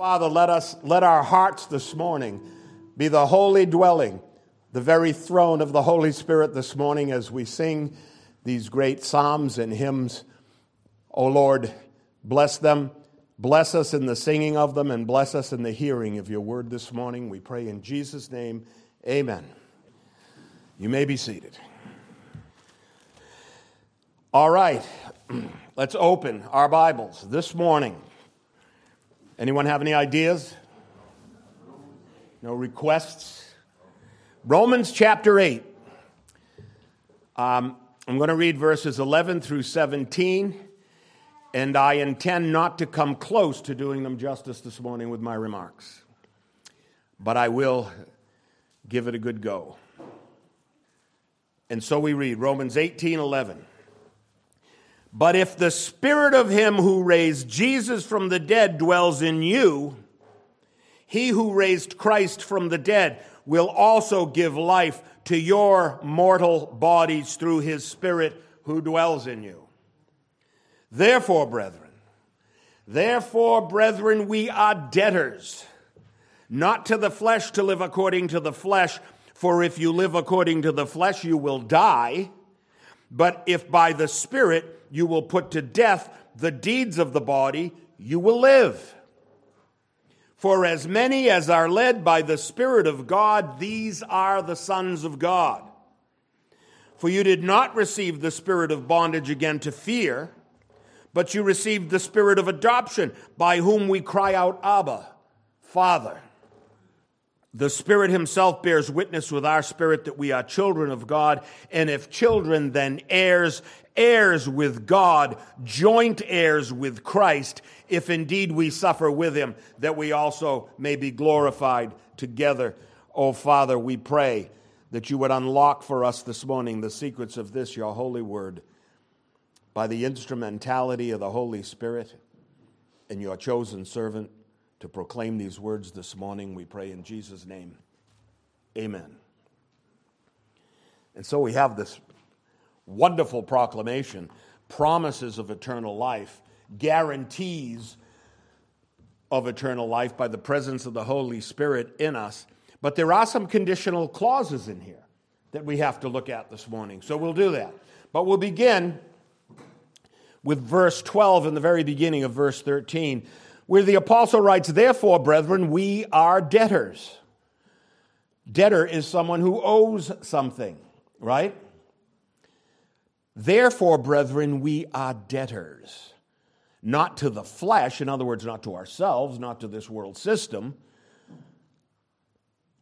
Father, let our hearts this morning be the holy dwelling, the very throne of the Holy Spirit this morning as we sing these great psalms and hymns. O Lord, bless them. Bless us in the singing of them and bless us in the hearing of your word this morning. We pray in Jesus' name, amen. You may be seated. All right, let's open our Bibles this morning. Anyone have any ideas? No requests? Romans chapter 8. I'm going to read verses 11 through 17. And I intend not to come close to doing them justice this morning with my remarks. But I will give it a good go. And so we read Romans 18:11. But if the Spirit of him who raised Jesus from the dead dwells in you, he who raised Christ from the dead will also give life to your mortal bodies through his Spirit who dwells in you. Therefore, brethren, we are debtors, not to the flesh to live according to the flesh, for if you live according to the flesh, you will die. But if by the Spirit you will put to death the deeds of the body, you will live. For as many as are led by the Spirit of God, these are the sons of God. For you did not receive the spirit of bondage again to fear, but you received the spirit of adoption, by whom we cry out, Abba, Father. The Spirit himself bears witness with our spirit that we are children of God, and if children, then heirs, heirs with God, joint heirs with Christ, if indeed we suffer with him, that we also may be glorified together. O Father, we pray that you would unlock for us this morning the secrets of this, your holy word, by the instrumentality of the Holy Spirit and your chosen servant to proclaim these words this morning. We pray in Jesus' name, amen. And so we have this wonderful proclamation, promises of eternal life, guarantees of eternal life by the presence of the Holy Spirit in us. But there are some conditional clauses in here that we have to look at this morning. So we'll do that. But we'll begin with verse 12 in the very beginning of verse 13, where the apostle writes, therefore, brethren, we are debtors. Debtor is someone who owes something, right? Therefore, brethren, we are debtors, not to the flesh, in other words, not to ourselves, not to this world system,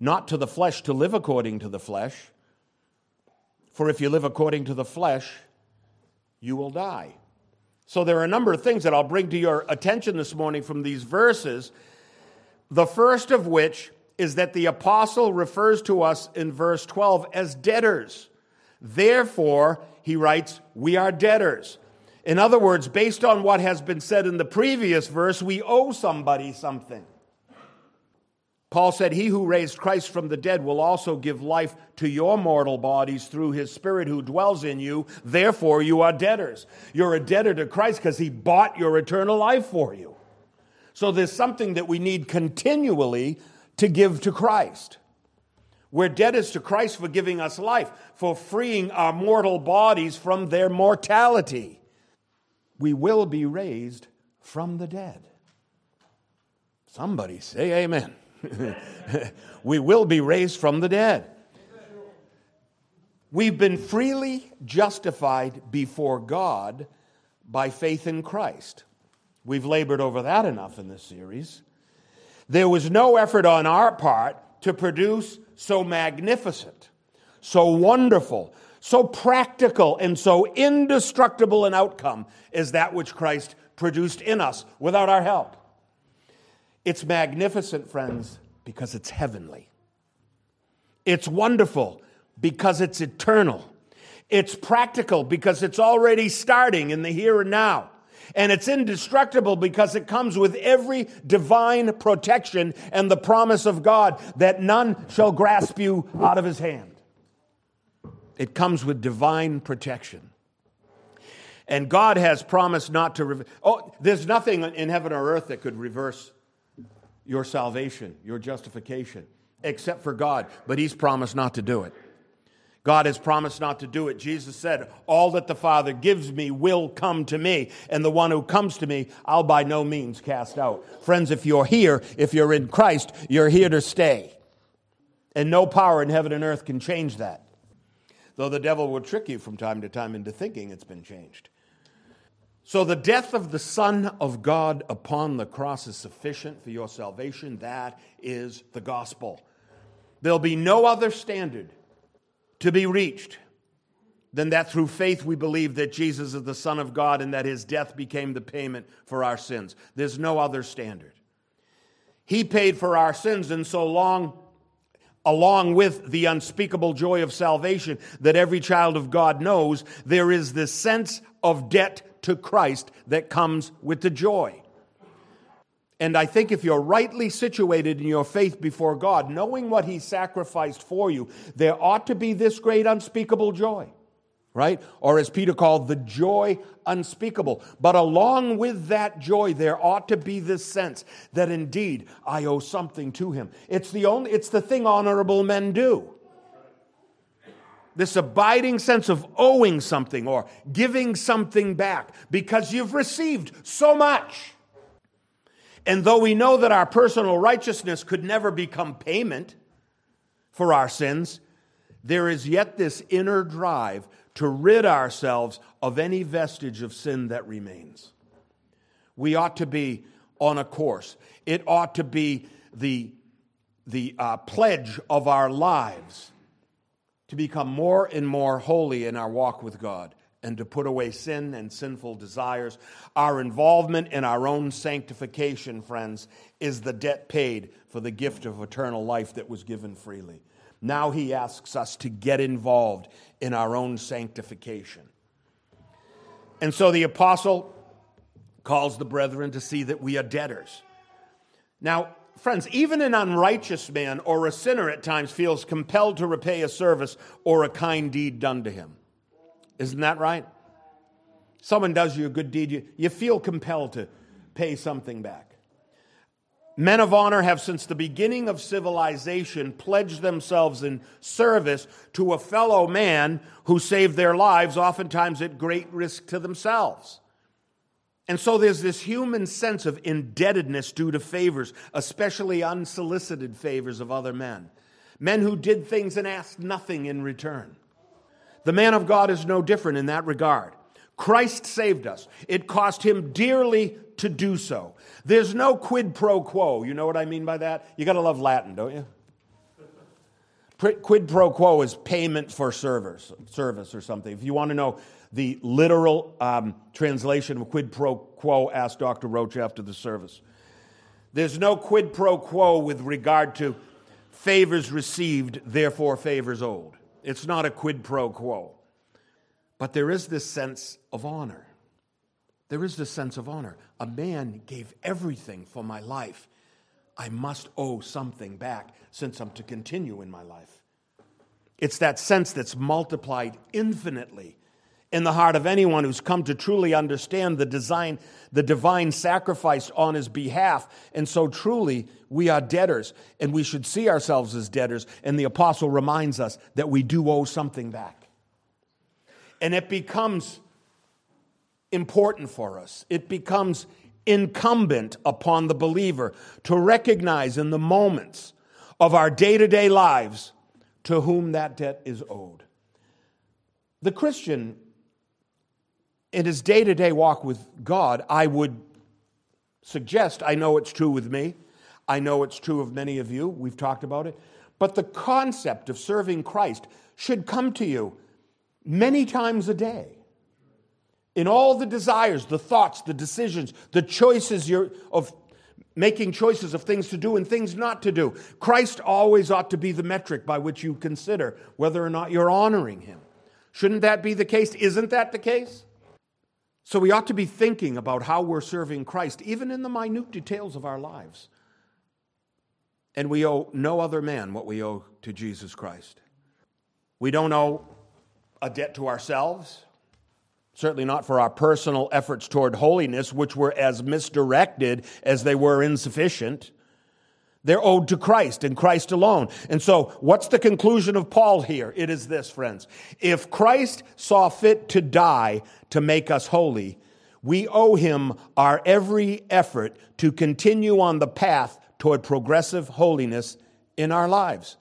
not to the flesh to live according to the flesh, for if you live according to the flesh, you will die. So there are a number of things that I'll bring to your attention this morning from these verses, the first of which is that the apostle refers to us in verse 12 as debtors. Therefore, he writes, we are debtors. In other words, based on what has been said in the previous verse, we owe somebody something. Paul said, he who raised Christ from the dead will also give life to your mortal bodies through his Spirit who dwells in you. Therefore, you are debtors. You're a debtor to Christ because he bought your eternal life for you. So there's something that we need continually to give to Christ. We're debtors to Christ for giving us life, for freeing our mortal bodies from their mortality. We will be raised from the dead. Somebody say amen. We will be raised from the dead. We've been freely justified before God by faith in Christ. We've labored over that enough in this series. There was no effort on our part to produce so magnificent, so wonderful, so practical, and so indestructible an outcome as that which Christ produced in us without our help. It's magnificent, friends, because it's heavenly. It's wonderful because it's eternal. It's practical because it's already starting in the here and now. And it's indestructible because it comes with every divine protection and the promise of God that none shall grasp you out of his hand. It comes with divine protection. And God has promised not to... there's nothing in heaven or earth that could reverse your salvation, your justification, except for God. But He's promised not to do it. God has promised not to do it. Jesus said, all that the Father gives me will come to me, and the one who comes to me, I'll by no means cast out. Friends, if you're here, if you're in Christ, you're here to stay. And no power in heaven and earth can change that. Though the devil will trick you from time to time into thinking it's been changed. So the death of the Son of God upon the cross is sufficient for your salvation. That is the gospel. There'll be no other standard to be reached than that through faith we believe that Jesus is the Son of God and that His death became the payment for our sins. There's no other standard. He paid for our sins, and so long, along with the unspeakable joy of salvation that every child of God knows, there is this sense of debt to Christ that comes with the joy. And I think if you're rightly situated in your faith before God, knowing what He sacrificed for you, there ought to be this great unspeakable joy, right? Or as Peter called, the joy unspeakable. But along with that joy, there ought to be this sense that indeed I owe something to Him. It's the thing honorable men do. This abiding sense of owing something or giving something back because you've received so much. And though we know that our personal righteousness could never become payment for our sins, there is yet this inner drive to rid ourselves of any vestige of sin that remains. We ought to be on a course. It ought to be the pledge of our lives to become more and more holy in our walk with God and to put away sin and sinful desires. Our involvement in our own sanctification, friends, is the debt paid for the gift of eternal life that was given freely. Now He asks us to get involved in our own sanctification. And so the apostle calls the brethren to see that we are debtors. Now, friends, even an unrighteous man or a sinner at times feels compelled to repay a service or a kind deed done to him. Isn't that right? Someone does you a good deed, you feel compelled to pay something back. Men of honor have since the beginning of civilization pledged themselves in service to a fellow man who saved their lives, oftentimes at great risk to themselves. And so there's this human sense of indebtedness due to favors, especially unsolicited favors of other men. Men who did things and asked nothing in return. The man of God is no different in that regard. Christ saved us. It cost Him dearly to do so. There's no quid pro quo. You know what I mean by that? You got to love Latin, don't you? Quid pro quo is payment for service or something. If you want to know the literal translation of quid pro quo, asked Dr. Roach after the service. There's no quid pro quo with regard to favors received, therefore favors owed. It's not a quid pro quo. But there is this sense of honor. There is this sense of honor. A man gave everything for my life. I must owe something back since I'm to continue in my life. It's that sense that's multiplied infinitely in the heart of anyone who's come to truly understand the divine sacrifice on his behalf. And so truly, we are debtors, and we should see ourselves as debtors. And the apostle reminds us that we do owe something back. And it becomes important for us. It becomes incumbent upon the believer to recognize in the moments of our day-to-day lives to whom that debt is owed. The Christian, in his day-to-day walk with God, I would suggest, I know it's true with me, I know it's true of many of you, we've talked about it, but the concept of serving Christ should come to you many times a day. In all the desires, the thoughts, the decisions, the choices of making choices of things to do and things not to do, Christ always ought to be the metric by which you consider whether or not you're honoring Him. Shouldn't that be the case? Isn't that the case? So we ought to be thinking about how we're serving Christ, even in the minute details of our lives. And we owe no other man what we owe to Jesus Christ. We don't owe a debt to ourselves, certainly not for our personal efforts toward holiness, which were as misdirected as they were insufficient. They're owed to Christ and Christ alone. And so what's the conclusion of Paul here? It is this, friends. If Christ saw fit to die to make us holy, we owe him our every effort to continue on the path toward progressive holiness in our lives.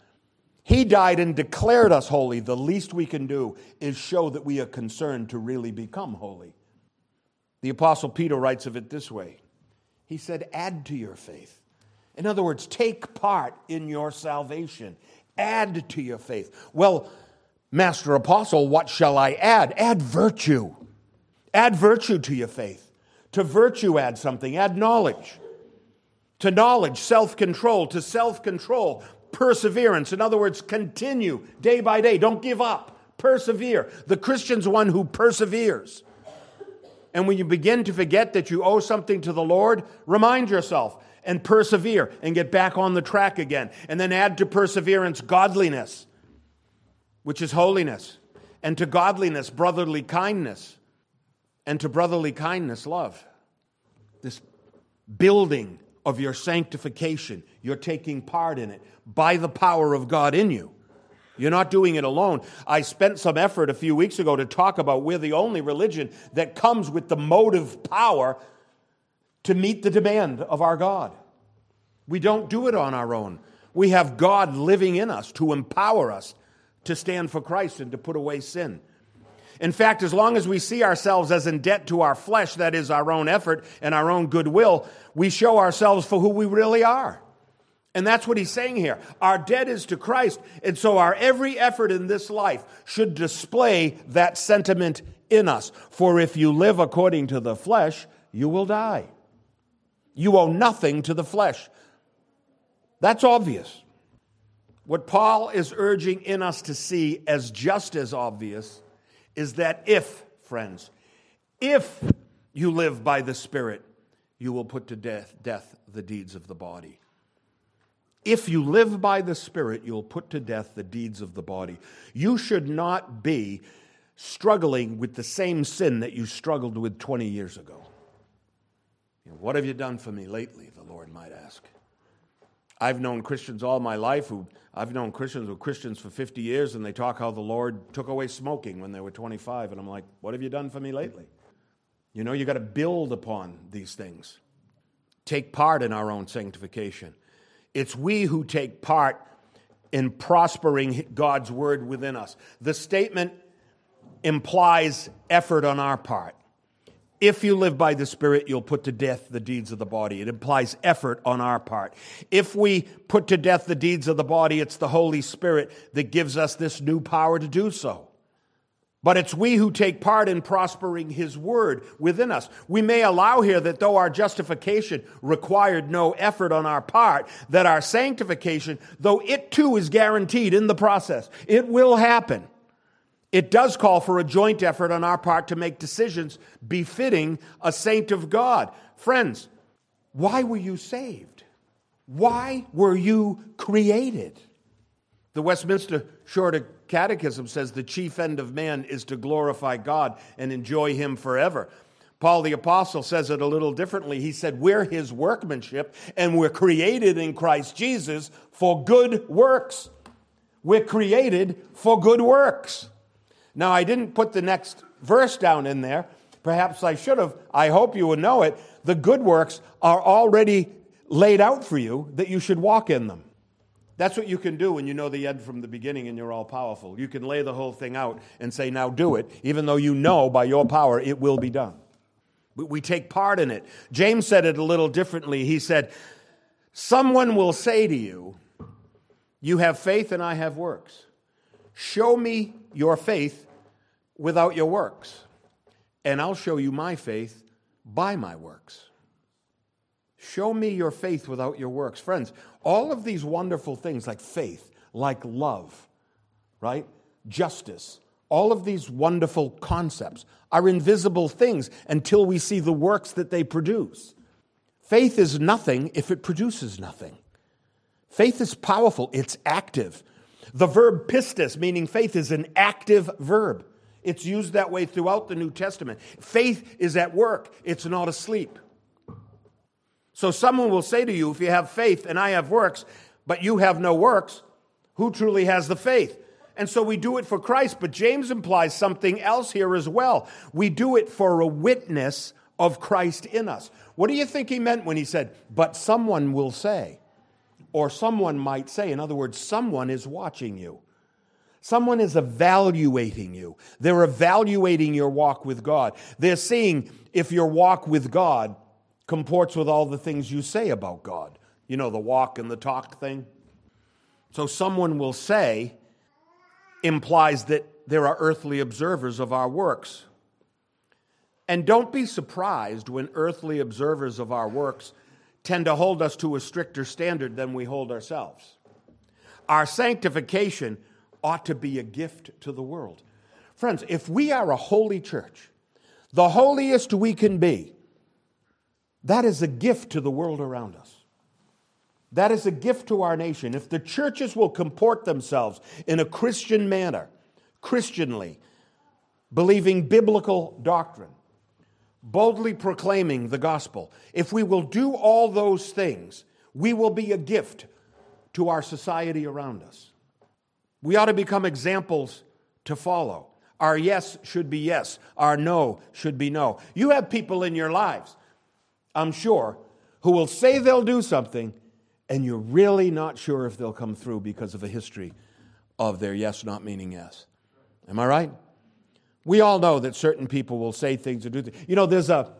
He died and declared us holy. The least we can do is show that we are concerned to really become holy. The Apostle Peter writes of it this way. He said, add to your faith. In other words, take part in your salvation. Add to your faith. Well, Master Apostle, what shall I add? Add virtue. Add virtue to your faith. To virtue, add something. Add knowledge. To knowledge, self-control. To self-control, perseverance. In other words, continue day by day. Don't give up. Persevere. The Christian's one who perseveres. And when you begin to forget that you owe something to the Lord, remind yourself and persevere and get back on the track again. And then add to perseverance godliness, which is holiness. And to godliness, brotherly kindness. And to brotherly kindness, love. This building of your sanctification. You're taking part in it by the power of God in you. You're not doing it alone. I spent some effort a few weeks ago to talk about we're the only religion that comes with the motive power to meet the demand of our God. We don't do it on our own. We have God living in us to empower us to stand for Christ and to put away sin. In fact, as long as we see ourselves as in debt to our flesh, that is our own effort and our own goodwill, we show ourselves for who we really are. And that's what he's saying here. Our debt is to Christ, and so our every effort in this life should display that sentiment in us. For if you live according to the flesh, you will die. You owe nothing to the flesh. That's obvious. What Paul is urging in us to see as just as obvious is that if, friends, if you live by the Spirit, you will put to death the deeds of the body. If you live by the Spirit, you'll put to death the deeds of the body. You should not be struggling with the same sin that you struggled with 20 years ago. What have you done for me lately, the Lord might ask. I've known Christians all my life who were Christians for 50 years, and they talk how the Lord took away smoking when they were 25, and I'm like, what have you done for me lately? You know, you got to build upon these things. Take part in our own sanctification. It's we who take part in prospering God's word within us. The statement implies effort on our part. If you live by the Spirit, you'll put to death the deeds of the body. It implies effort on our part. If we put to death the deeds of the body, it's the Holy Spirit that gives us this new power to do so. But it's we who take part in prospering His Word within us. We may allow here that though our justification required no effort on our part, that our sanctification, though it too is guaranteed in the process, it will happen. It does call for a joint effort on our part to make decisions befitting a saint of God. Friends, why were you saved? Why were you created? The Westminster Shorter Catechism says the chief end of man is to glorify God and enjoy Him forever. Paul the Apostle says it a little differently. He said, we're His workmanship and we're created in Christ Jesus for good works. We're created for good works. Now, I didn't put the next verse down in there. Perhaps I should have. I hope you would know it. The good works are already laid out for you that you should walk in them. That's what you can do when you know the end from the beginning and you're all-powerful. You can lay the whole thing out and say, now do it, even though you know by your power it will be done. But we take part in it. James said it a little differently. He said, someone will say to you, you have faith and I have works. Show me your faith without your works, and I'll show you my faith by my works. Show me your faith without your works. Friends, all of these wonderful things like faith, like love, right? Justice, all of these wonderful concepts are invisible things until we see the works that they produce. Faith is nothing if it produces nothing. Faith is powerful. It's active. The verb pistis, meaning faith, is an active verb. It's used that way throughout the New Testament. Faith is at work. It's not asleep. So someone will say to you, if you have faith and I have works, but you have no works, who truly has the faith? And so we do it for Christ, but James implies something else here as well. We do it for a witness of Christ in us. What do you think he meant when he said, but someone will say, or someone might say? In other words, someone is watching you. Someone is evaluating you. They're evaluating your walk with God. They're seeing if your walk with God comports with all the things you say about God. You know, the walk and the talk thing. So someone will say implies that there are earthly observers of our works. And don't be surprised when earthly observers of our works tend to hold us to a stricter standard than we hold ourselves. Our sanctification ought to be a gift to the world. Friends, if we are a holy church, the holiest we can be, that is a gift to the world around us. That is a gift to our nation. If the churches will comport themselves in a Christian manner, Christianly, believing biblical doctrine, boldly proclaiming the gospel, if we will do all those things, we will be a gift to our society around us. We ought to become examples to follow. Our yes should be yes. Our no should be no. You have people in your lives, I'm sure, who will say they'll do something, and you're really not sure if they'll come through because of a history of their yes not meaning yes. Am I right? We all know that certain people will say things or do things. You know, there's a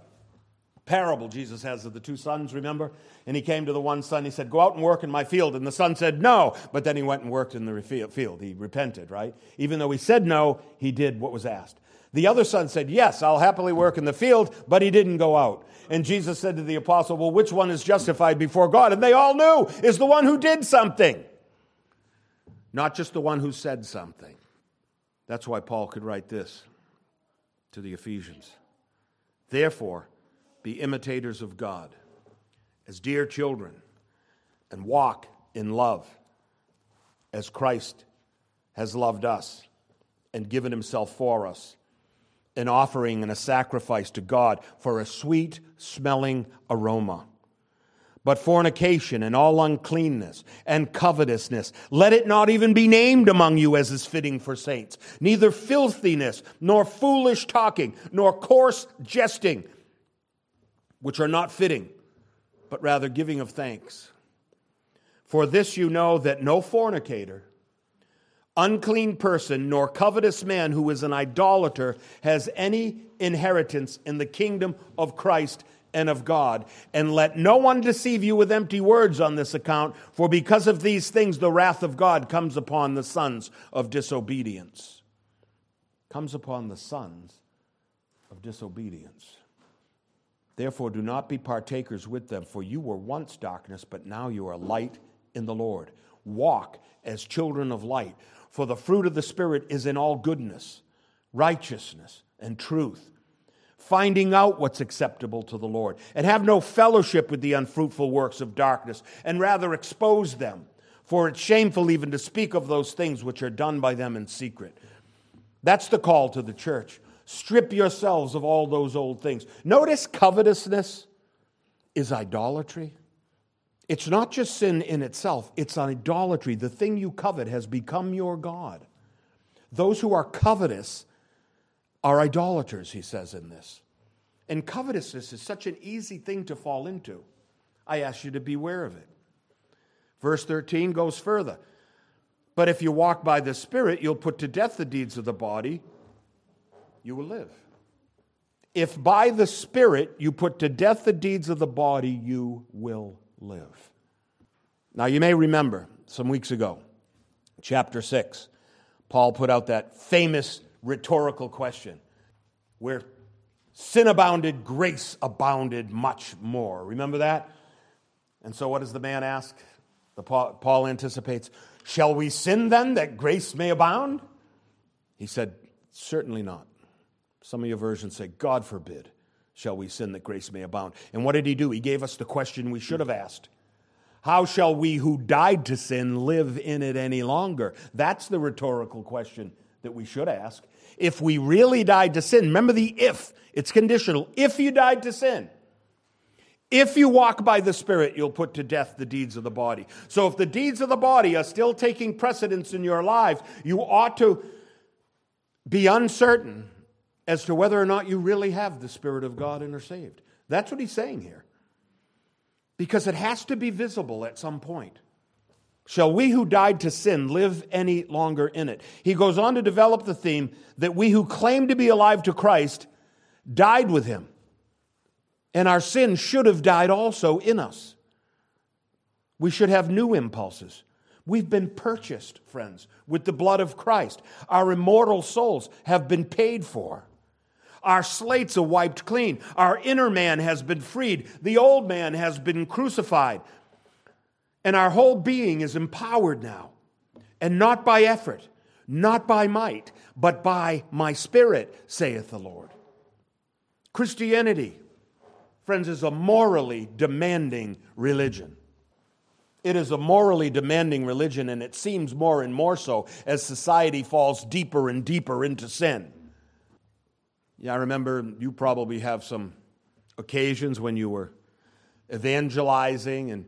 parable Jesus has of the two sons, remember? And he came to the one son, he said, go out and work in my field. And the son said, no. But then he went and worked in the field. He repented, right? Even though he said no, he did what was asked. The other son said, yes, I'll happily work in the field, but he didn't go out. And Jesus said to the apostle, well, which one is justified before God? And they all knew is the one who did something, not just the one who said something. That's why Paul could write this to the Ephesians. Therefore, be imitators of God as dear children and walk in love as Christ has loved us and given himself for us, an offering and a sacrifice to God for a sweet-smelling aroma. But fornication and all uncleanness and covetousness, let it not even be named among you as is fitting for saints, neither filthiness, nor foolish talking, nor coarse jesting, which are not fitting, but rather giving of thanks. For this you know that no fornicator, unclean person, nor covetous man who is an idolater has any inheritance in the kingdom of Christ and of God. And let no one deceive you with empty words on this account, for because of these things the wrath of God comes upon the sons of disobedience. Comes upon the sons of disobedience. Therefore do not be partakers with them, for you were once darkness, but now you are light in the Lord. Walk as children of light. For the fruit of the Spirit is in all goodness, righteousness, and truth, finding out what's acceptable to the Lord. And have no fellowship with the unfruitful works of darkness, and rather expose them. For it's shameful even to speak of those things which are done by them in secret. That's the call to the church. Strip yourselves of all those old things. Notice covetousness is idolatry. It's not just sin in itself, it's idolatry. The thing you covet has become your God. Those who are covetous are idolaters, he says in this. And covetousness is such an easy thing to fall into. I ask you to beware of it. Verse 13 goes further. But if you walk by the Spirit, you'll put to death the deeds of the body, you will live. If by the Spirit you put to death the deeds of the body, you will live. Now, you may remember some weeks ago, chapter 6, Paul put out that famous rhetorical question where sin abounded, grace abounded much more. Remember that? And so what does the man ask? Paul anticipates, shall we sin then that grace may abound? He said, certainly not. Some of your versions say, God forbid. Shall we sin that grace may abound? And what did he do? He gave us the question we should have asked. How shall we who died to sin live in it any longer? That's the rhetorical question that we should ask. If we really died to sin, remember the if. It's conditional. If you died to sin, If you walk by the Spirit, you'll put to death the deeds of the body. So if the deeds of the body are still taking precedence in your life, you ought to be uncertain as to whether or not you really have the Spirit of God and are saved. That's what he's saying here. Because it has to be visible at some point. Shall we who died to sin live any longer in it? He goes on to develop the theme that we who claim to be alive to Christ died with him. And our sin should have died also in us. We should have new impulses. We've been purchased, friends, with the blood of Christ. Our immortal souls have been paid for. Our slates are wiped clean. Our inner man has been freed. The old man has been crucified. And our whole being is empowered now. And not by effort, not by might, but by my Spirit, saith the Lord. Christianity, friends, is a morally demanding religion. It is a morally demanding religion, and it seems more and more so as society falls deeper and deeper into sin. Yeah, I remember you probably have some occasions when you were evangelizing and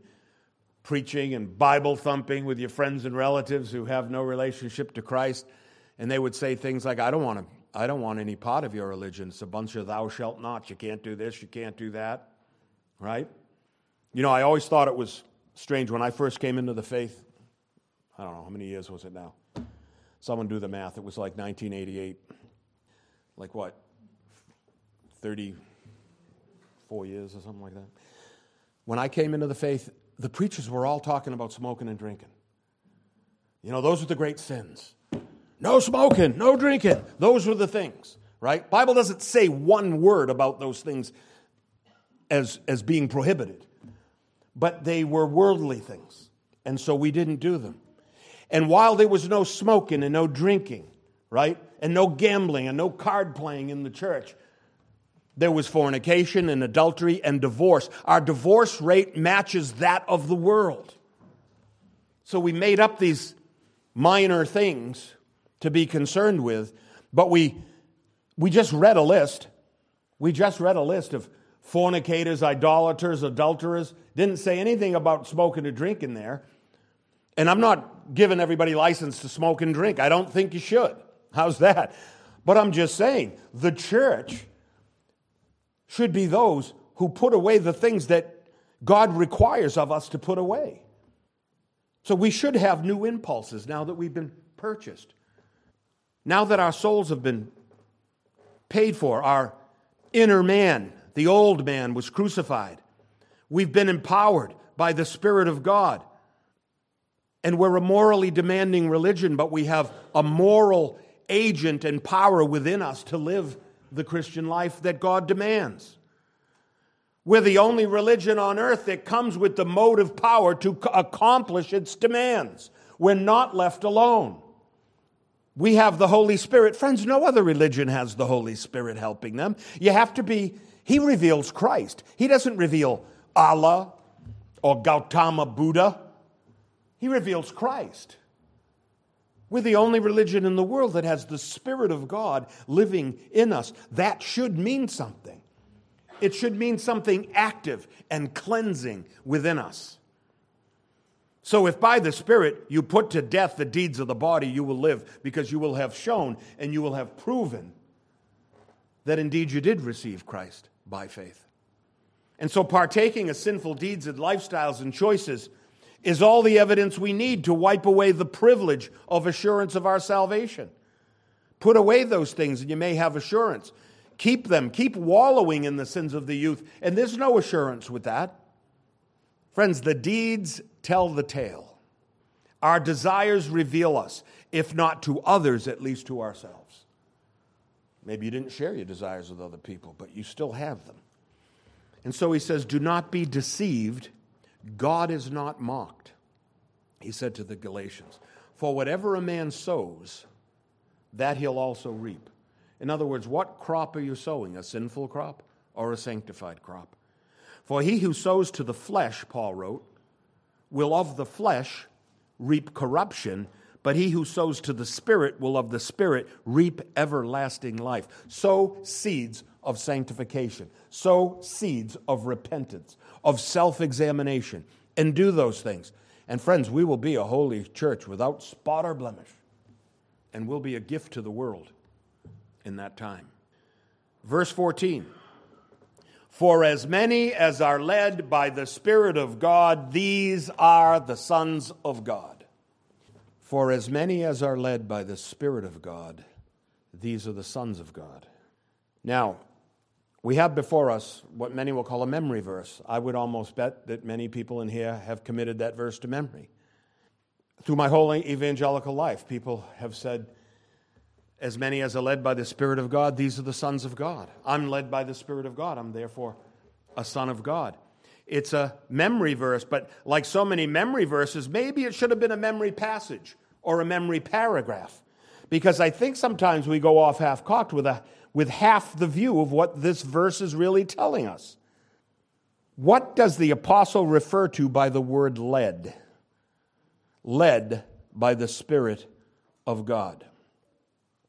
preaching and Bible thumping with your friends and relatives who have no relationship to Christ, and they would say things like, I don't want any part of your religion. It's a bunch of thou shalt not. You can't do this, you can't do that, right? You know, I always thought it was strange when I first came into the faith. I don't know, how many years was it now? Someone do the math. It was like 1988. Like what? 34 years or something like that. When I came into the faith, the preachers were all talking about smoking and drinking. You know, those were the great sins. No smoking, no drinking. Those were the things, right? Bible doesn't say one word about those things as being prohibited. But they were worldly things, and so we didn't do them. And while there was no smoking and no drinking, right, and no gambling and no card playing in the church, there was fornication and adultery and divorce. Our divorce rate matches that of the world. So we made up these minor things to be concerned with, but we just read a list. We just read a list of fornicators, idolaters, adulterers. Didn't say anything about smoking or drinking there. And I'm not giving everybody license to smoke and drink. I don't think you should. How's that? But I'm just saying, the church should be those who put away the things that God requires of us to put away. So we should have new impulses now that we've been purchased. Now that our souls have been paid for, our inner man, the old man, was crucified. We've been empowered by the Spirit of God. And we're a morally demanding religion, but we have a moral agent and power within us to live the Christian life that God demands. We're the only religion on earth that comes with the motive power to accomplish its demands. We're not left alone. We have the Holy Spirit. Friends, no other religion has the Holy Spirit helping them. You have to be, he reveals Christ. He doesn't reveal Allah or Gautama Buddha. He reveals Christ. We're the only religion in the world that has the Spirit of God living in us. That should mean something. It should mean something active and cleansing within us. So if by the Spirit you put to death the deeds of the body, you will live, because you will have shown and you will have proven that indeed you did receive Christ by faith. And so partaking of sinful deeds and lifestyles and choices is all the evidence we need to wipe away the privilege of assurance of our salvation. Put away those things and you may have assurance. Keep them. Keep wallowing in the sins of the youth. And there's no assurance with that. Friends, the deeds tell the tale. Our desires reveal us, if not to others, at least to ourselves. Maybe you didn't share your desires with other people, but you still have them. And so he says, do not be deceived. God is not mocked, he said to the Galatians. For whatever a man sows, that he'll also reap. In other words, what crop are you sowing? A sinful crop or a sanctified crop? For he who sows to the flesh, Paul wrote, will of the flesh reap corruption, but he who sows to the Spirit will of the Spirit reap everlasting life. Sow seeds of sanctification. Sow seeds of repentance, of self-examination, and do those things. And friends, we will be a holy church without spot or blemish, and we'll be a gift to the world in that time. Verse 14, for as many as are led by the Spirit of God, these are the sons of God. For as many as are led by the Spirit of God, these are the sons of God. Now, we have before us what many will call a memory verse. I would almost bet that many people in here have committed that verse to memory. Through my whole evangelical life, people have said, as many as are led by the Spirit of God, these are the sons of God. I'm led by the Spirit of God. I'm therefore a son of God. It's a memory verse, but like so many memory verses, maybe it should have been a memory passage or a memory paragraph, because I think sometimes we go off half-cocked with half the view of what this verse is really telling us. What does the apostle refer to by the word led? Led by the Spirit of God.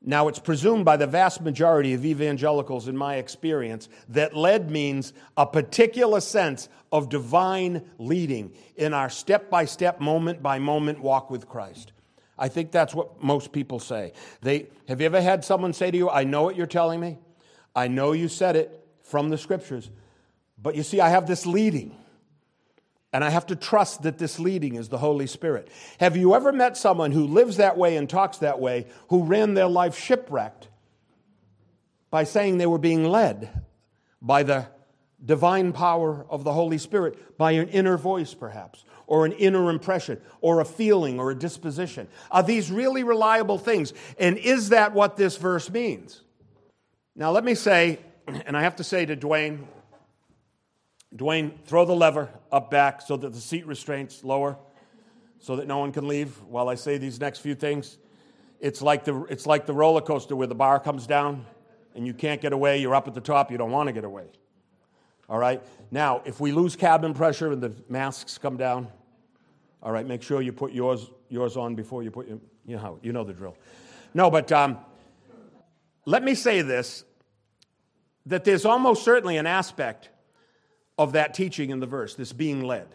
Now, it's presumed by the vast majority of evangelicals, in my experience, that led means a particular sense of divine leading in our step-by-step, moment-by-moment walk with Christ. I think that's what most people say. Have you ever had someone say to you, I know what you're telling me. I know you said it from the Scriptures. But you see, I have this leading. And I have to trust that this leading is the Holy Spirit. Have you ever met someone who lives that way and talks that way, who ran their life shipwrecked by saying they were being led by the divine power of the Holy Spirit, by an inner voice perhaps, or an inner impression, or a feeling, or a disposition? Are these really reliable things? And is that what this verse means? Now let me say, and I have to say to Dwayne, throw the lever up back so that the seat restraints lower, so that no one can leave while I say these next few things. It's like the roller coaster where the bar comes down and you can't get away. You're up at the top. You don't want to get away. All right? Now, if we lose cabin pressure and the masks come down, all right, make sure you put yours on before you put your, you know the drill. No, but let me say this, that there's almost certainly an aspect of that teaching in the verse, this being led.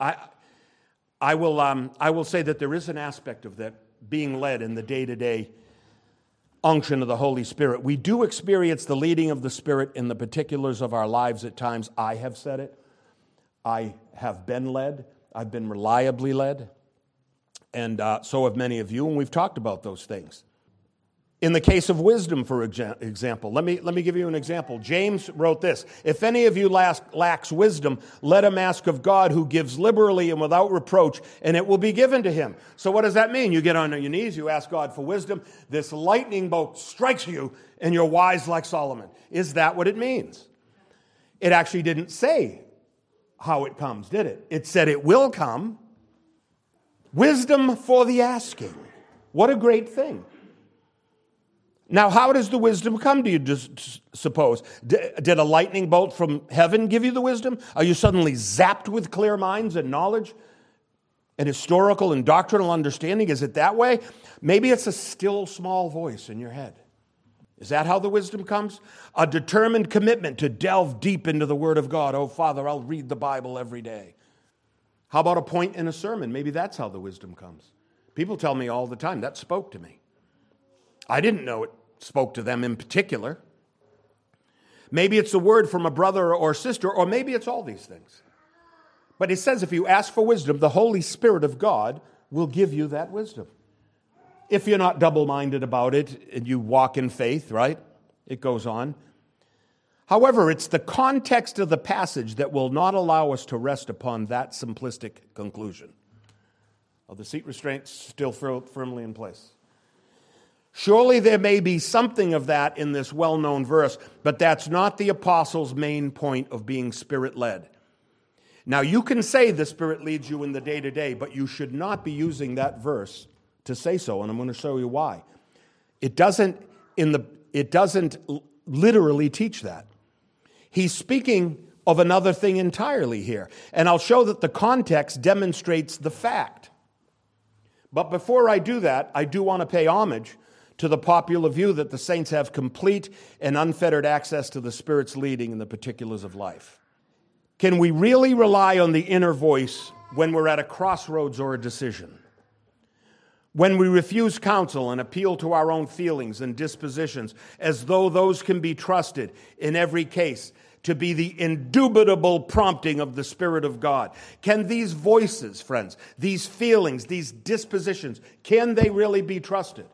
I will say that there is an aspect of that being led in the day-to-day unction of the Holy Spirit. We do experience the leading of the Spirit in the particulars of our lives at times. I have said it. I have been led. I've been reliably led. And so have many of you, and we've talked about those things. In the case of wisdom, for example, let me give you an example. James wrote this, if any of you lacks wisdom, let him ask of God who gives liberally and without reproach, and it will be given to him. So what does that mean? You get on your knees, you ask God for wisdom, this lightning bolt strikes you, and you're wise like Solomon. Is that what it means? It actually didn't say how it comes, did it? It said it will come. Wisdom for the asking. What a great thing. Now, how does the wisdom come to you, suppose? Did a lightning bolt from heaven give you the wisdom? Are you suddenly zapped with clear minds and knowledge and historical and doctrinal understanding? Is it that way? Maybe it's a still small voice in your head. Is that how the wisdom comes? A determined commitment to delve deep into the Word of God. Oh, Father, I'll read the Bible every day. How about a point in a sermon? Maybe that's how the wisdom comes. People tell me all the time, that spoke to me. I didn't know it spoke to them in particular. Maybe it's a word from a brother or sister, or maybe it's all these things. But it says if you ask for wisdom, the Holy Spirit of God will give you that wisdom. If you're not double-minded about it and you walk in faith, right? It goes on. However, it's the context of the passage that will not allow us to rest upon that simplistic conclusion. Are the seat restraints still firmly in place? Surely there may be something of that in this well-known verse, but that's not the apostle's main point of being Spirit-led. Now, you can say the Spirit leads you in the day-to-day, but you should not be using that verse to say so, and I'm going to show you why. It doesn't literally teach that. He's speaking of another thing entirely here, and I'll show that the context demonstrates the fact. But before I do that, I do want to pay homage to the popular view that the saints have complete and unfettered access to the Spirit's leading in the particulars of life. Can we really rely on the inner voice when we're at a crossroads or a decision? When we refuse counsel and appeal to our own feelings and dispositions as though those can be trusted in every case to be the indubitable prompting of the Spirit of God? Can these voices, friends, these feelings, these dispositions, can they really be trusted?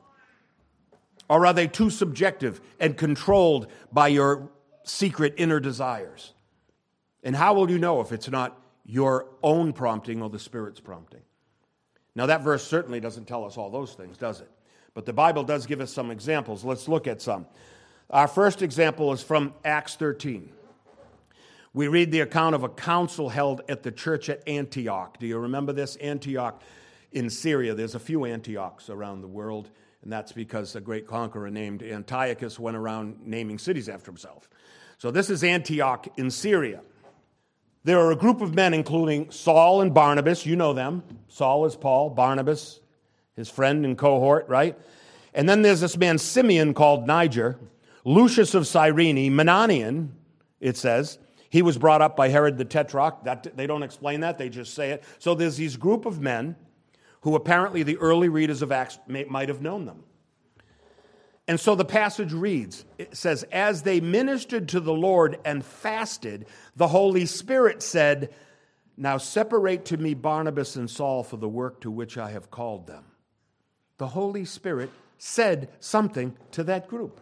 Or are they too subjective and controlled by your secret inner desires? And how will you know if it's not your own prompting or the Spirit's prompting? Now, that verse certainly doesn't tell us all those things, does it? But the Bible does give us some examples. Let's look at some. Our first example is from Acts 13. We read the account of a council held at the church at Antioch. Do you remember this? Antioch in Syria. There's a few Antiochs around the world, and that's because a great conqueror named Antiochus went around naming cities after himself. So this is Antioch in Syria. There are a group of men, including Saul and Barnabas. You know them. Saul is Paul, Barnabas, his friend and cohort, right? And then there's this man Simeon called Niger, Lucius of Cyrene, Mananian, it says. He was brought up by Herod the Tetrarch. That, they don't explain that, they just say it. So there's these group of men who apparently the early readers of Acts might have known them. And so the passage reads, it says, as they ministered to the Lord and fasted, the Holy Spirit said, now separate to me Barnabas and Saul for the work to which I have called them. The Holy Spirit said something to that group.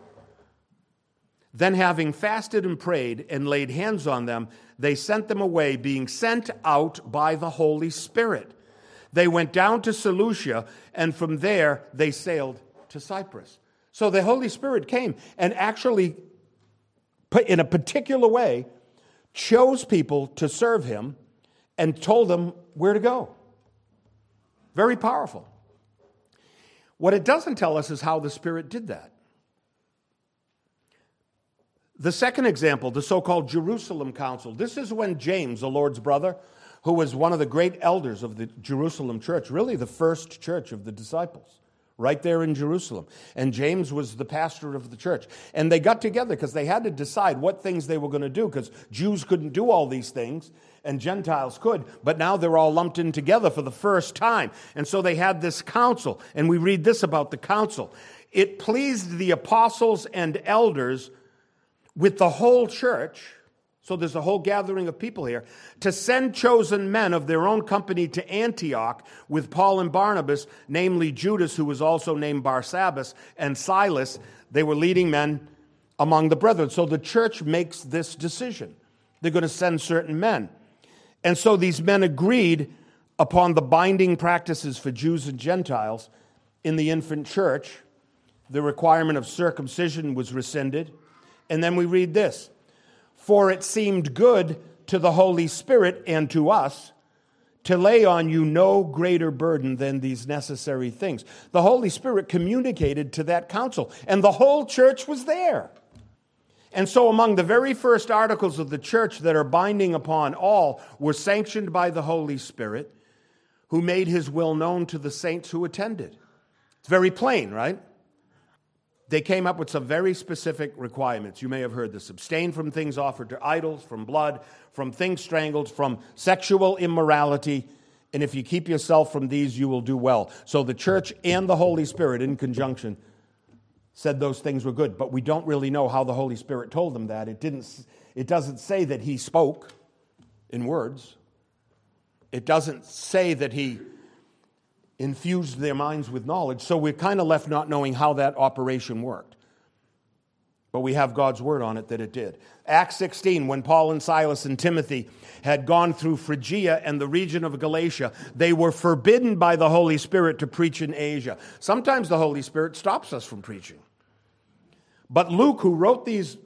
Then having fasted and prayed and laid hands on them, they sent them away, being sent out by the Holy Spirit. They went down to Seleucia, and from there they sailed to Cyprus. So the Holy Spirit came and actually, in a particular way, chose people to serve him and told them where to go. Very powerful. What it doesn't tell us is how the Spirit did that. The second example, the so-called Jerusalem Council. This is when James, the Lord's brother, who was one of the great elders of the Jerusalem church, really the first church of the disciples, right there in Jerusalem. And James was the pastor of the church. And they got together because they had to decide what things they were going to do, because Jews couldn't do all these things and Gentiles could. But now they're all lumped in together for the first time. And so they had this council. And we read this about the council. It pleased the apostles and elders with the whole church, so there's a whole gathering of people here, to send chosen men of their own company to Antioch with Paul and Barnabas, namely Judas, who was also named Barsabbas, and Silas. They were leading men among the brethren. So the church makes this decision. They're going to send certain men. And so these men agreed upon the binding practices for Jews and Gentiles in the infant church. The requirement of circumcision was rescinded. And then we read this, for it seemed good to the Holy Spirit and to us to lay on you no greater burden than these necessary things. The Holy Spirit communicated to that council, and the whole church was there. And so among the very first articles of the church that are binding upon all were sanctioned by the Holy Spirit, who made his will known to the saints who attended. It's very plain, right? They came up with some very specific requirements. You may have heard this. Abstain from things offered to idols, from blood, from things strangled, from sexual immorality. And if you keep yourself from these, you will do well. So the church and the Holy Spirit in conjunction said those things were good. But we don't really know how the Holy Spirit told them that. It doesn't say that he spoke in words. It doesn't say that he infused their minds with knowledge, so we're kind of left not knowing how that operation worked. But we have God's word on it that it did. Acts 16, when Paul and Silas and Timothy had gone through Phrygia and the region of Galatia, they were forbidden by the Holy Spirit to preach in Asia. Sometimes the Holy Spirit stops us from preaching. But Luke, who wrote these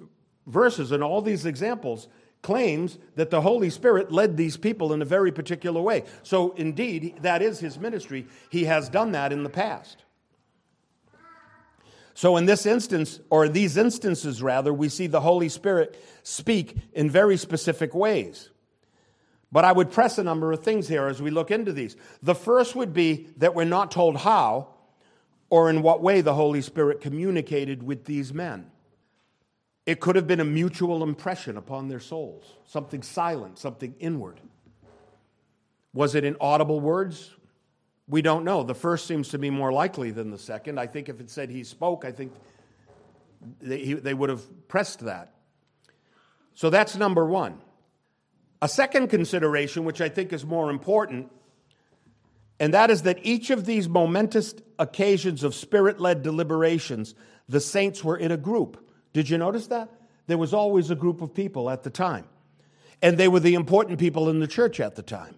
verses and all these examples, claims that the Holy Spirit led these people in a very particular way. So indeed, that is his ministry. He has done that in the past. So in this instance, or these instances rather, we see the Holy Spirit speak in very specific ways. But I would press a number of things here as we look into these. The first would be that we're not told how or in what way the Holy Spirit communicated with these men. It could have been a mutual impression upon their souls, something silent, something inward. Was it in audible words? We don't know. The first seems to be more likely than the second. I think if it said he spoke, I think they would have pressed that. So that's number one. A second consideration, which I think is more important, and that is that each of these momentous occasions of Spirit-led deliberations, the saints were in a group. Did you notice that? There was always a group of people at the time. And they were the important people in the church at the time.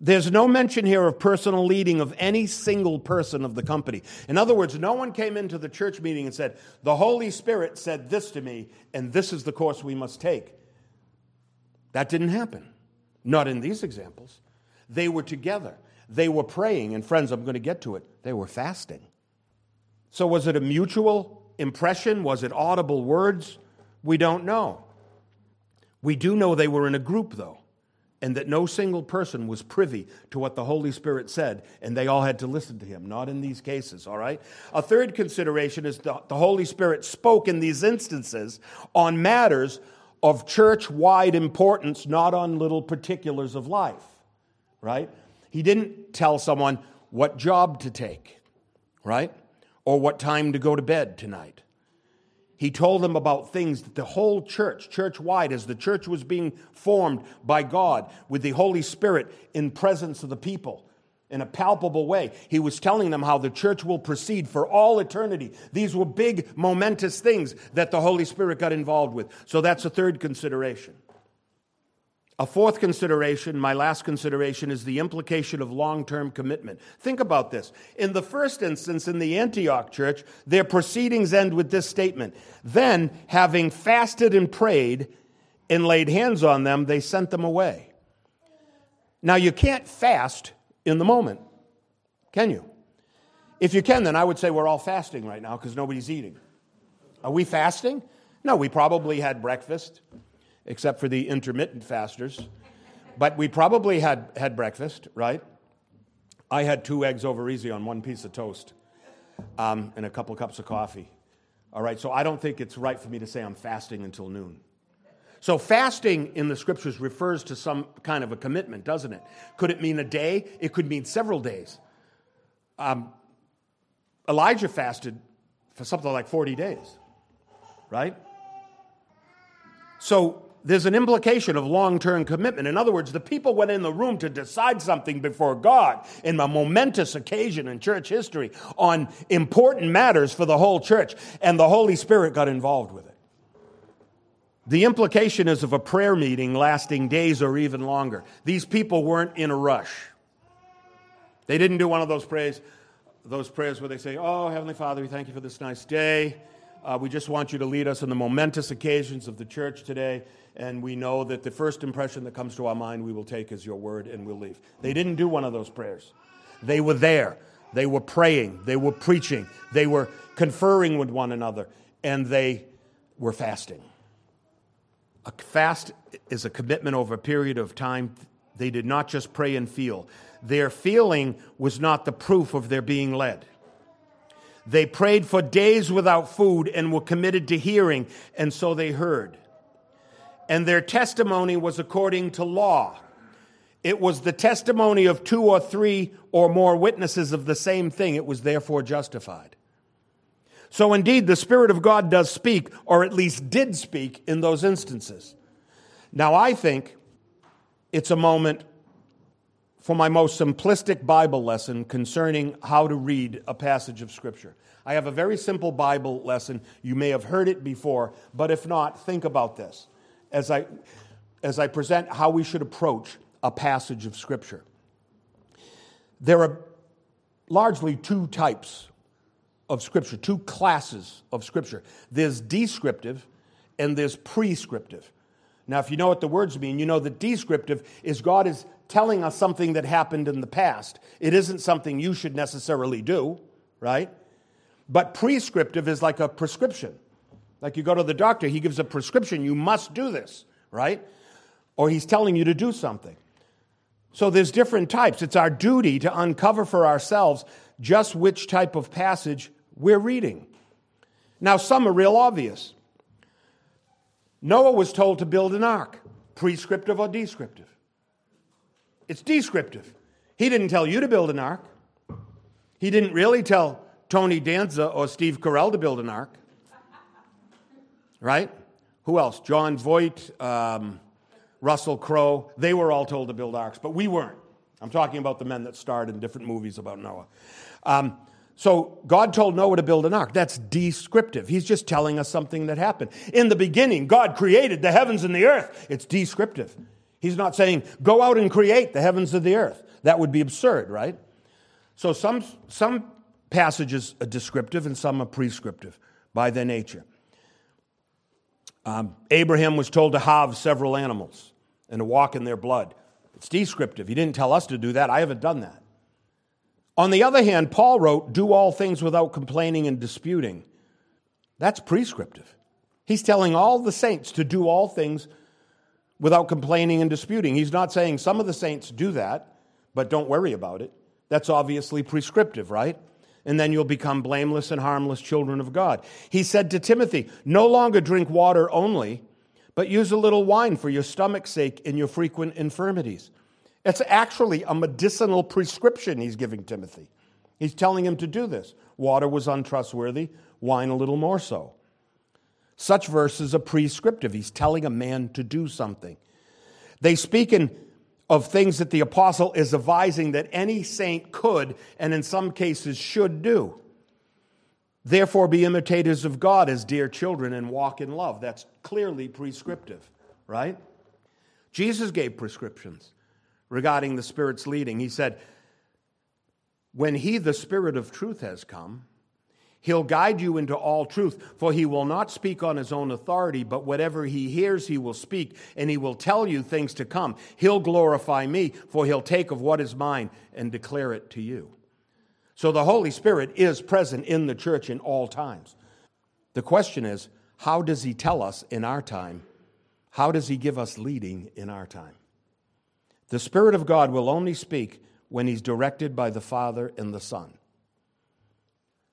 There's no mention here of personal leading of any single person of the company. In other words, no one came into the church meeting and said, the Holy Spirit said this to me, and this is the course we must take. That didn't happen. Not in these examples. They were together. They were praying. And friends, I'm going to get to it. They were fasting. So was it a mutual impression? Was it audible words? We don't know. We do know they were in a group, though, and that no single person was privy to what the Holy Spirit said, and they all had to listen to him. Not in these cases, all right? A third consideration is that the Holy Spirit spoke in these instances on matters of church-wide importance, not on little particulars of life, right? He didn't tell someone what job to take, right? Or what time to go to bed tonight. He told them about things that the whole church, church-wide, as the church was being formed by God with the Holy Spirit in presence of the people in a palpable way. He was telling them how the church will proceed for all eternity. These were big, momentous things that the Holy Spirit got involved with. So that's a third consideration. A fourth consideration, my last consideration, is the implication of long-term commitment. Think about this. In the first instance, in the Antioch church, their proceedings end with this statement. Then, having fasted and prayed and laid hands on them, they sent them away. Now, you can't fast in the moment, can you? If you can, then I would say we're all fasting right now because nobody's eating. Are we fasting? No, we probably had breakfast, except for the intermittent fasters. But we probably had breakfast, right? I had 2 eggs over easy on 1 piece of toast and a couple cups of coffee. All right, so I don't think it's right for me to say I'm fasting until noon. So fasting in the Scriptures refers to some kind of a commitment, doesn't it? Could it mean a day? It could mean several days. Elijah fasted for something like 40 days, right? So there's an implication of long-term commitment. In other words, the people went in the room to decide something before God in a momentous occasion in church history on important matters for the whole church, and the Holy Spirit got involved with it. The implication is of a prayer meeting lasting days or even longer. These people weren't in a rush. They didn't do one of those prayers where they say, oh, Heavenly Father, we thank you for this nice day. We just want you to lead us in the momentous occasions of the church today, and we know that the first impression that comes to our mind we will take is your word, and we'll leave. They didn't do one of those prayers. They were there. They were praying. They were preaching. They were conferring with one another, and they were fasting. A fast is a commitment over a period of time. They did not just pray and feel. Their feeling was not the proof of their being led. They prayed for days without food and were committed to hearing, and so they heard. And their testimony was according to law. It was the testimony of 2 or 3 or more witnesses of the same thing. It was therefore justified. So indeed, the Spirit of God does speak, or at least did speak in those instances. Now, I think it's a moment for my most simplistic Bible lesson concerning how to read a passage of Scripture. I have a very simple Bible lesson. You may have heard it before, but if not, think about this as I present how we should approach a passage of Scripture. There are largely 2 types of Scripture, 2 classes of Scripture. There's descriptive and there's prescriptive. Now, if you know what the words mean, you know that descriptive is God is telling us something that happened in the past. It isn't something you should necessarily do, right? But prescriptive is like a prescription. Like you go to the doctor, he gives a prescription, you must do this, right? Or he's telling you to do something. So there's different types. It's our duty to uncover for ourselves just which type of passage we're reading. Now, some are real obvious. Noah was told to build an ark. Prescriptive or descriptive? It's descriptive. He didn't tell you to build an ark. He didn't really tell Tony Danza or Steve Carell to build an ark. Right? Who else? John Voight, Russell Crowe. They were all told to build arks, but we weren't. I'm talking about the men that starred in different movies about Noah. So God told Noah to build an ark. That's descriptive. He's just telling us something that happened. In the beginning, God created the heavens and the earth. It's descriptive. He's not saying, go out and create the heavens and the earth. That would be absurd, right? So some passages are descriptive and some are prescriptive by their nature. Abraham was told to halve several animals and to walk in their blood. It's descriptive. He didn't tell us to do that. I haven't done that. On the other hand, Paul wrote, do all things without complaining and disputing. That's prescriptive. He's telling all the saints to do all things without complaining and disputing. He's not saying some of the saints do that, but don't worry about it. That's obviously prescriptive, right? And then you'll become blameless and harmless children of God. He said to Timothy, no longer drink water only, but use a little wine for your stomach's sake and your frequent infirmities. It's actually a medicinal prescription he's giving Timothy. He's telling him to do this. Water was untrustworthy, wine a little more so. Such verses are prescriptive. He's telling a man to do something. They speak of things that the apostle is advising that any saint could, and in some cases should, do. Therefore be imitators of God as dear children and walk in love. That's clearly prescriptive, right? Jesus gave prescriptions regarding the Spirit's leading. He said, when he, the Spirit of truth, has come, he'll guide you into all truth, for he will not speak on his own authority, but whatever he hears, he will speak, and he will tell you things to come. He'll glorify me, for he'll take of what is mine and declare it to you. So the Holy Spirit is present in the church in all times. The question is, how does he tell us in our time? How does he give us leading in our time? The Spirit of God will only speak when he's directed by the Father and the Son.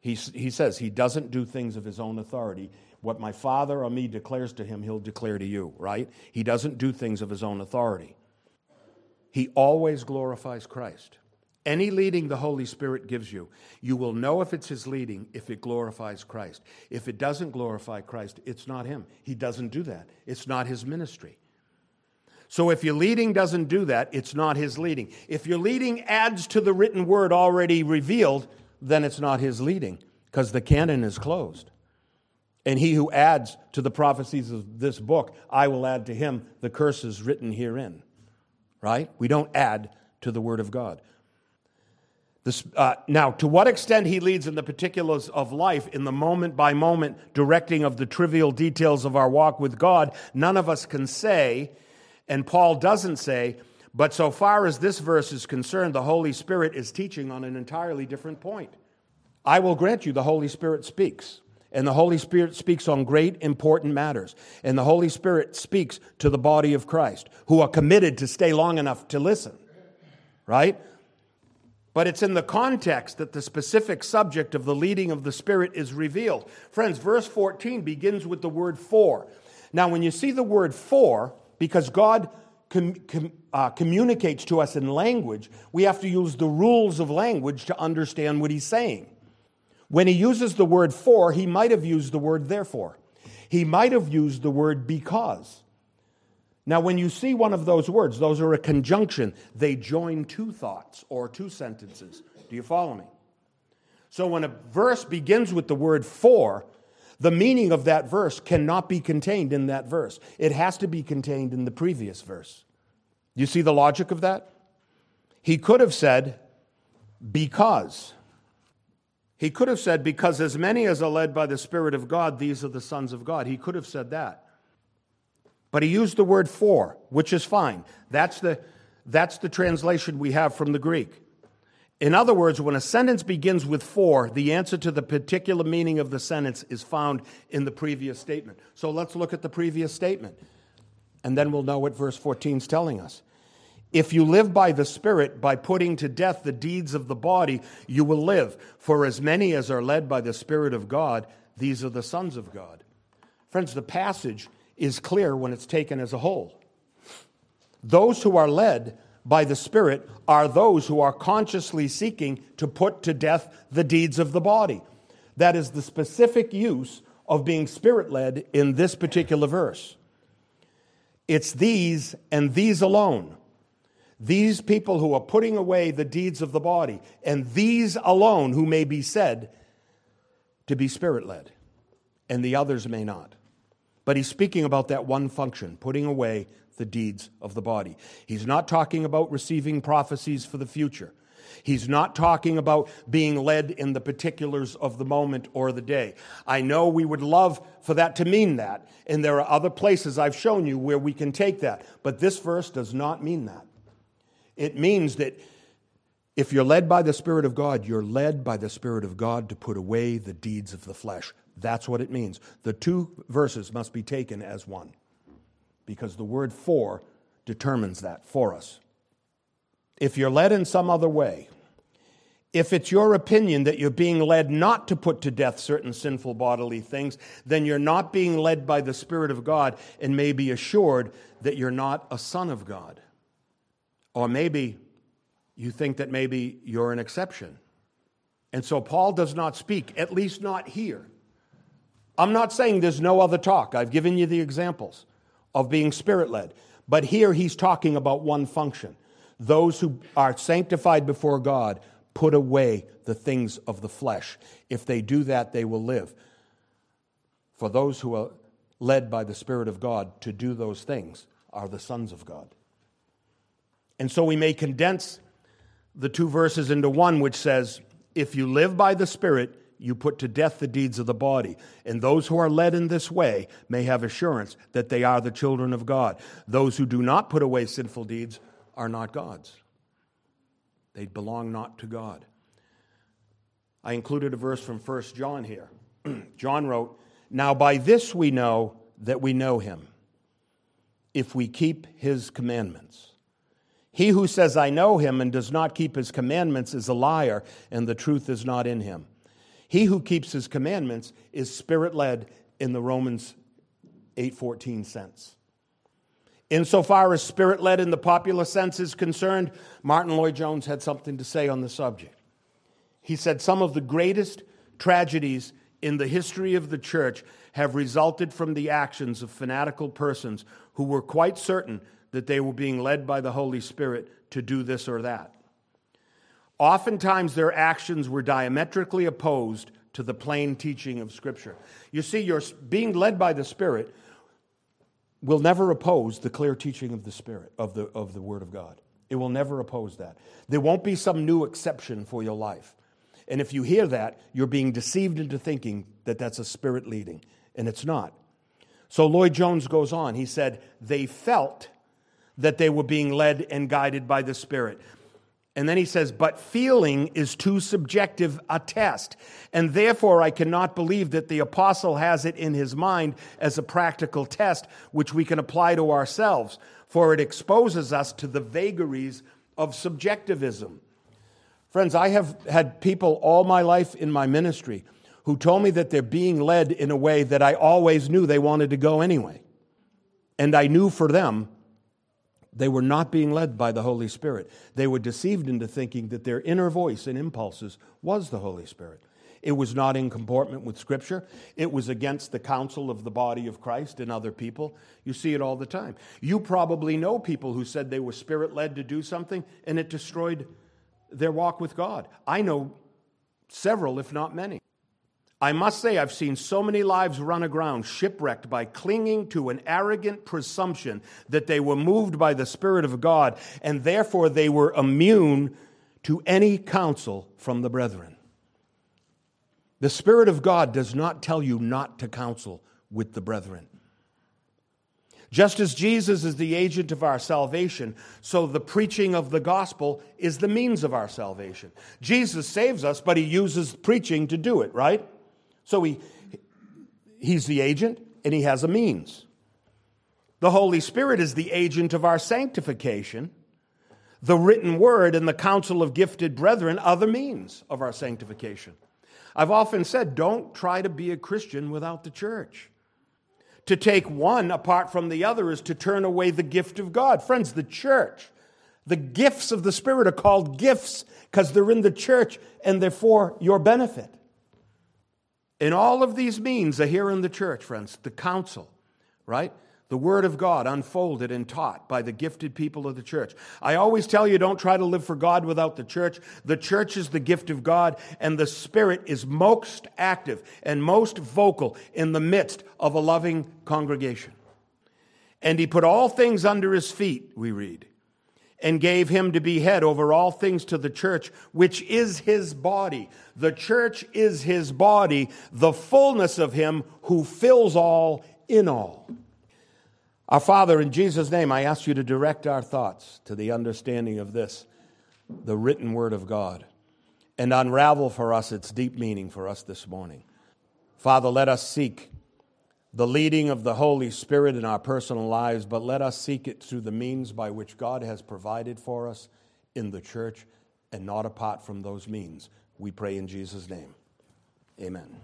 He says he doesn't do things of his own authority. What my Father or me declares to him, he'll declare to you, right? He doesn't do things of his own authority. He always glorifies Christ. Any leading the Holy Spirit gives you, you will know if it's his leading, if it glorifies Christ. If it doesn't glorify Christ, it's not him. He doesn't do that. It's not his ministry. So if your leading doesn't do that, it's not his leading. If your leading adds to the written word already revealed, then it's not his leading, because the canon is closed. And he who adds to the prophecies of this book, I will add to him the curses written herein. Right? We don't add to the word of God. Now, to what extent he leads in the particulars of life, in the moment-by-moment directing of the trivial details of our walk with God, none of us can say, and Paul doesn't say, but so far as this verse is concerned, the Holy Spirit is teaching on an entirely different point. I will grant you the Holy Spirit speaks, and the Holy Spirit speaks on great, important matters, and the Holy Spirit speaks to the body of Christ, who are committed to stay long enough to listen, right? But it's in the context that the specific subject of the leading of the Spirit is revealed. Friends, verse 14 begins with the word for. Now, when you see the word for, because God communicates to us in language, we have to use the rules of language to understand what he's saying. When he uses the word for, he might have used the word therefore. He might have used the word because. Now, when you see one of those words, those are a conjunction. They join two thoughts or two sentences. Do you follow me? So when a verse begins with the word for, the meaning of that verse cannot be contained in that verse. It has to be contained in the previous verse. Do you see the logic of that? He could have said, because. He could have said, because as many as are led by the Spirit of God, these are the sons of God. He could have said that. But he used the word for, which is fine. That's the translation we have from the Greek. In other words, when a sentence begins with for, the answer to the particular meaning of the sentence is found in the previous statement. So let's look at the previous statement, and then we'll know what verse 14 is telling us. If you live by the Spirit, by putting to death the deeds of the body, you will live. For as many as are led by the Spirit of God, these are the sons of God. Friends, the passage is clear when it's taken as a whole. Those who are led by the Spirit are those who are consciously seeking to put to death the deeds of the body. That is the specific use of being Spirit-led in this particular verse. It's these and these alone. These people who are putting away the deeds of the body, and these alone who may be said to be Spirit-led, and the others may not. But he's speaking about that one function, putting away the deeds of the body. He's not talking about receiving prophecies for the future. He's not talking about being led in the particulars of the moment or the day. I know we would love for that to mean that, and there are other places I've shown you where we can take that, but this verse does not mean that. It means that if you're led by the Spirit of God, you're led by the Spirit of God to put away the deeds of the flesh. That's what it means. The two verses must be taken as one, because the word "for" determines that for us. If you're led in some other way, if it's your opinion that you're being led not to put to death certain sinful bodily things, then you're not being led by the Spirit of God, and may be assured that you're not a son of God. Or maybe you think that maybe you're an exception. And so Paul does not speak, at least not here. I'm not saying there's no other talk. I've given you the examples of being Spirit-led. But here he's talking about one function. Those who are sanctified before God put away the things of the flesh. If they do that, they will live. For those who are led by the Spirit of God to do those things are the sons of God. And so we may condense the two verses into one, which says, if you live by the Spirit, you put to death the deeds of the body. And those who are led in this way may have assurance that they are the children of God. Those who do not put away sinful deeds are not God's. They belong not to God. I included a verse from 1 John here. John wrote, "Now by this we know that we know him, if we keep his commandments. He who says, 'I know him,' and does not keep his commandments is a liar, and the truth is not in him." He who keeps his commandments is Spirit-led in the Romans 8:14 sense. Insofar as Spirit-led in the popular sense is concerned, Martin Lloyd-Jones had something to say on the subject. He said, "Some of the greatest tragedies in the history of the church have resulted from the actions of fanatical persons who were quite certain that they were being led by the Holy Spirit to do this or that. Oftentimes their actions were diametrically opposed to the plain teaching of Scripture." You see, your being led by the Spirit will never oppose the clear teaching of the Spirit, of the Word of God. It will never oppose that. There won't be some new exception for your life. And if you hear that, you're being deceived into thinking that that's a Spirit leading, and it's not. So Lloyd-Jones goes on. He said, "They felt that they were being led and guided by the Spirit." And then he says, "But feeling is too subjective a test, and therefore I cannot believe that the apostle has it in his mind as a practical test which we can apply to ourselves, for it exposes us to the vagaries of subjectivism." Friends, I have had people all my life in my ministry who told me that they're being led in a way that I always knew they wanted to go anyway. And I knew for them, they were not being led by the Holy Spirit. They were deceived into thinking that their inner voice and impulses was the Holy Spirit. It was not in comportment with Scripture. It was against the counsel of the body of Christ and other people. You see it all the time. You probably know people who said they were Spirit-led to do something, and it destroyed their walk with God. I know several, if not many. I must say I've seen so many lives run aground, shipwrecked by clinging to an arrogant presumption that they were moved by the Spirit of God, and therefore they were immune to any counsel from the brethren. The Spirit of God does not tell you not to counsel with the brethren. Just as Jesus is the agent of our salvation, so the preaching of the gospel is the means of our salvation. Jesus saves us, but he uses preaching to do it, right? So he's the agent, and he has a means. The Holy Spirit is the agent of our sanctification, the written word and the counsel of gifted brethren other means of our sanctification. I've often said, don't try to be a Christian without the church. To take one apart from the other is to turn away the gift of God. Friends, the church, the gifts of the Spirit are called gifts because they're in the church and they're for your benefit. And all of these means are here in the church, friends. The counsel, right? The Word of God unfolded and taught by the gifted people of the church. I always tell you, don't try to live for God without the church. The church is the gift of God, and the Spirit is most active and most vocal in the midst of a loving congregation. And He put all things under His feet, we read, and gave Him to be head over all things to the church, which is His body. The church is His body, the fullness of Him who fills all in all. Our Father, in Jesus' name, I ask you to direct our thoughts to the understanding of this, the written Word of God, and unravel for us its deep meaning for us this morning. Father, let us seek the leading of the Holy Spirit in our personal lives, but let us seek it through the means by which God has provided for us in the church and not apart from those means. We pray in Jesus' name. Amen.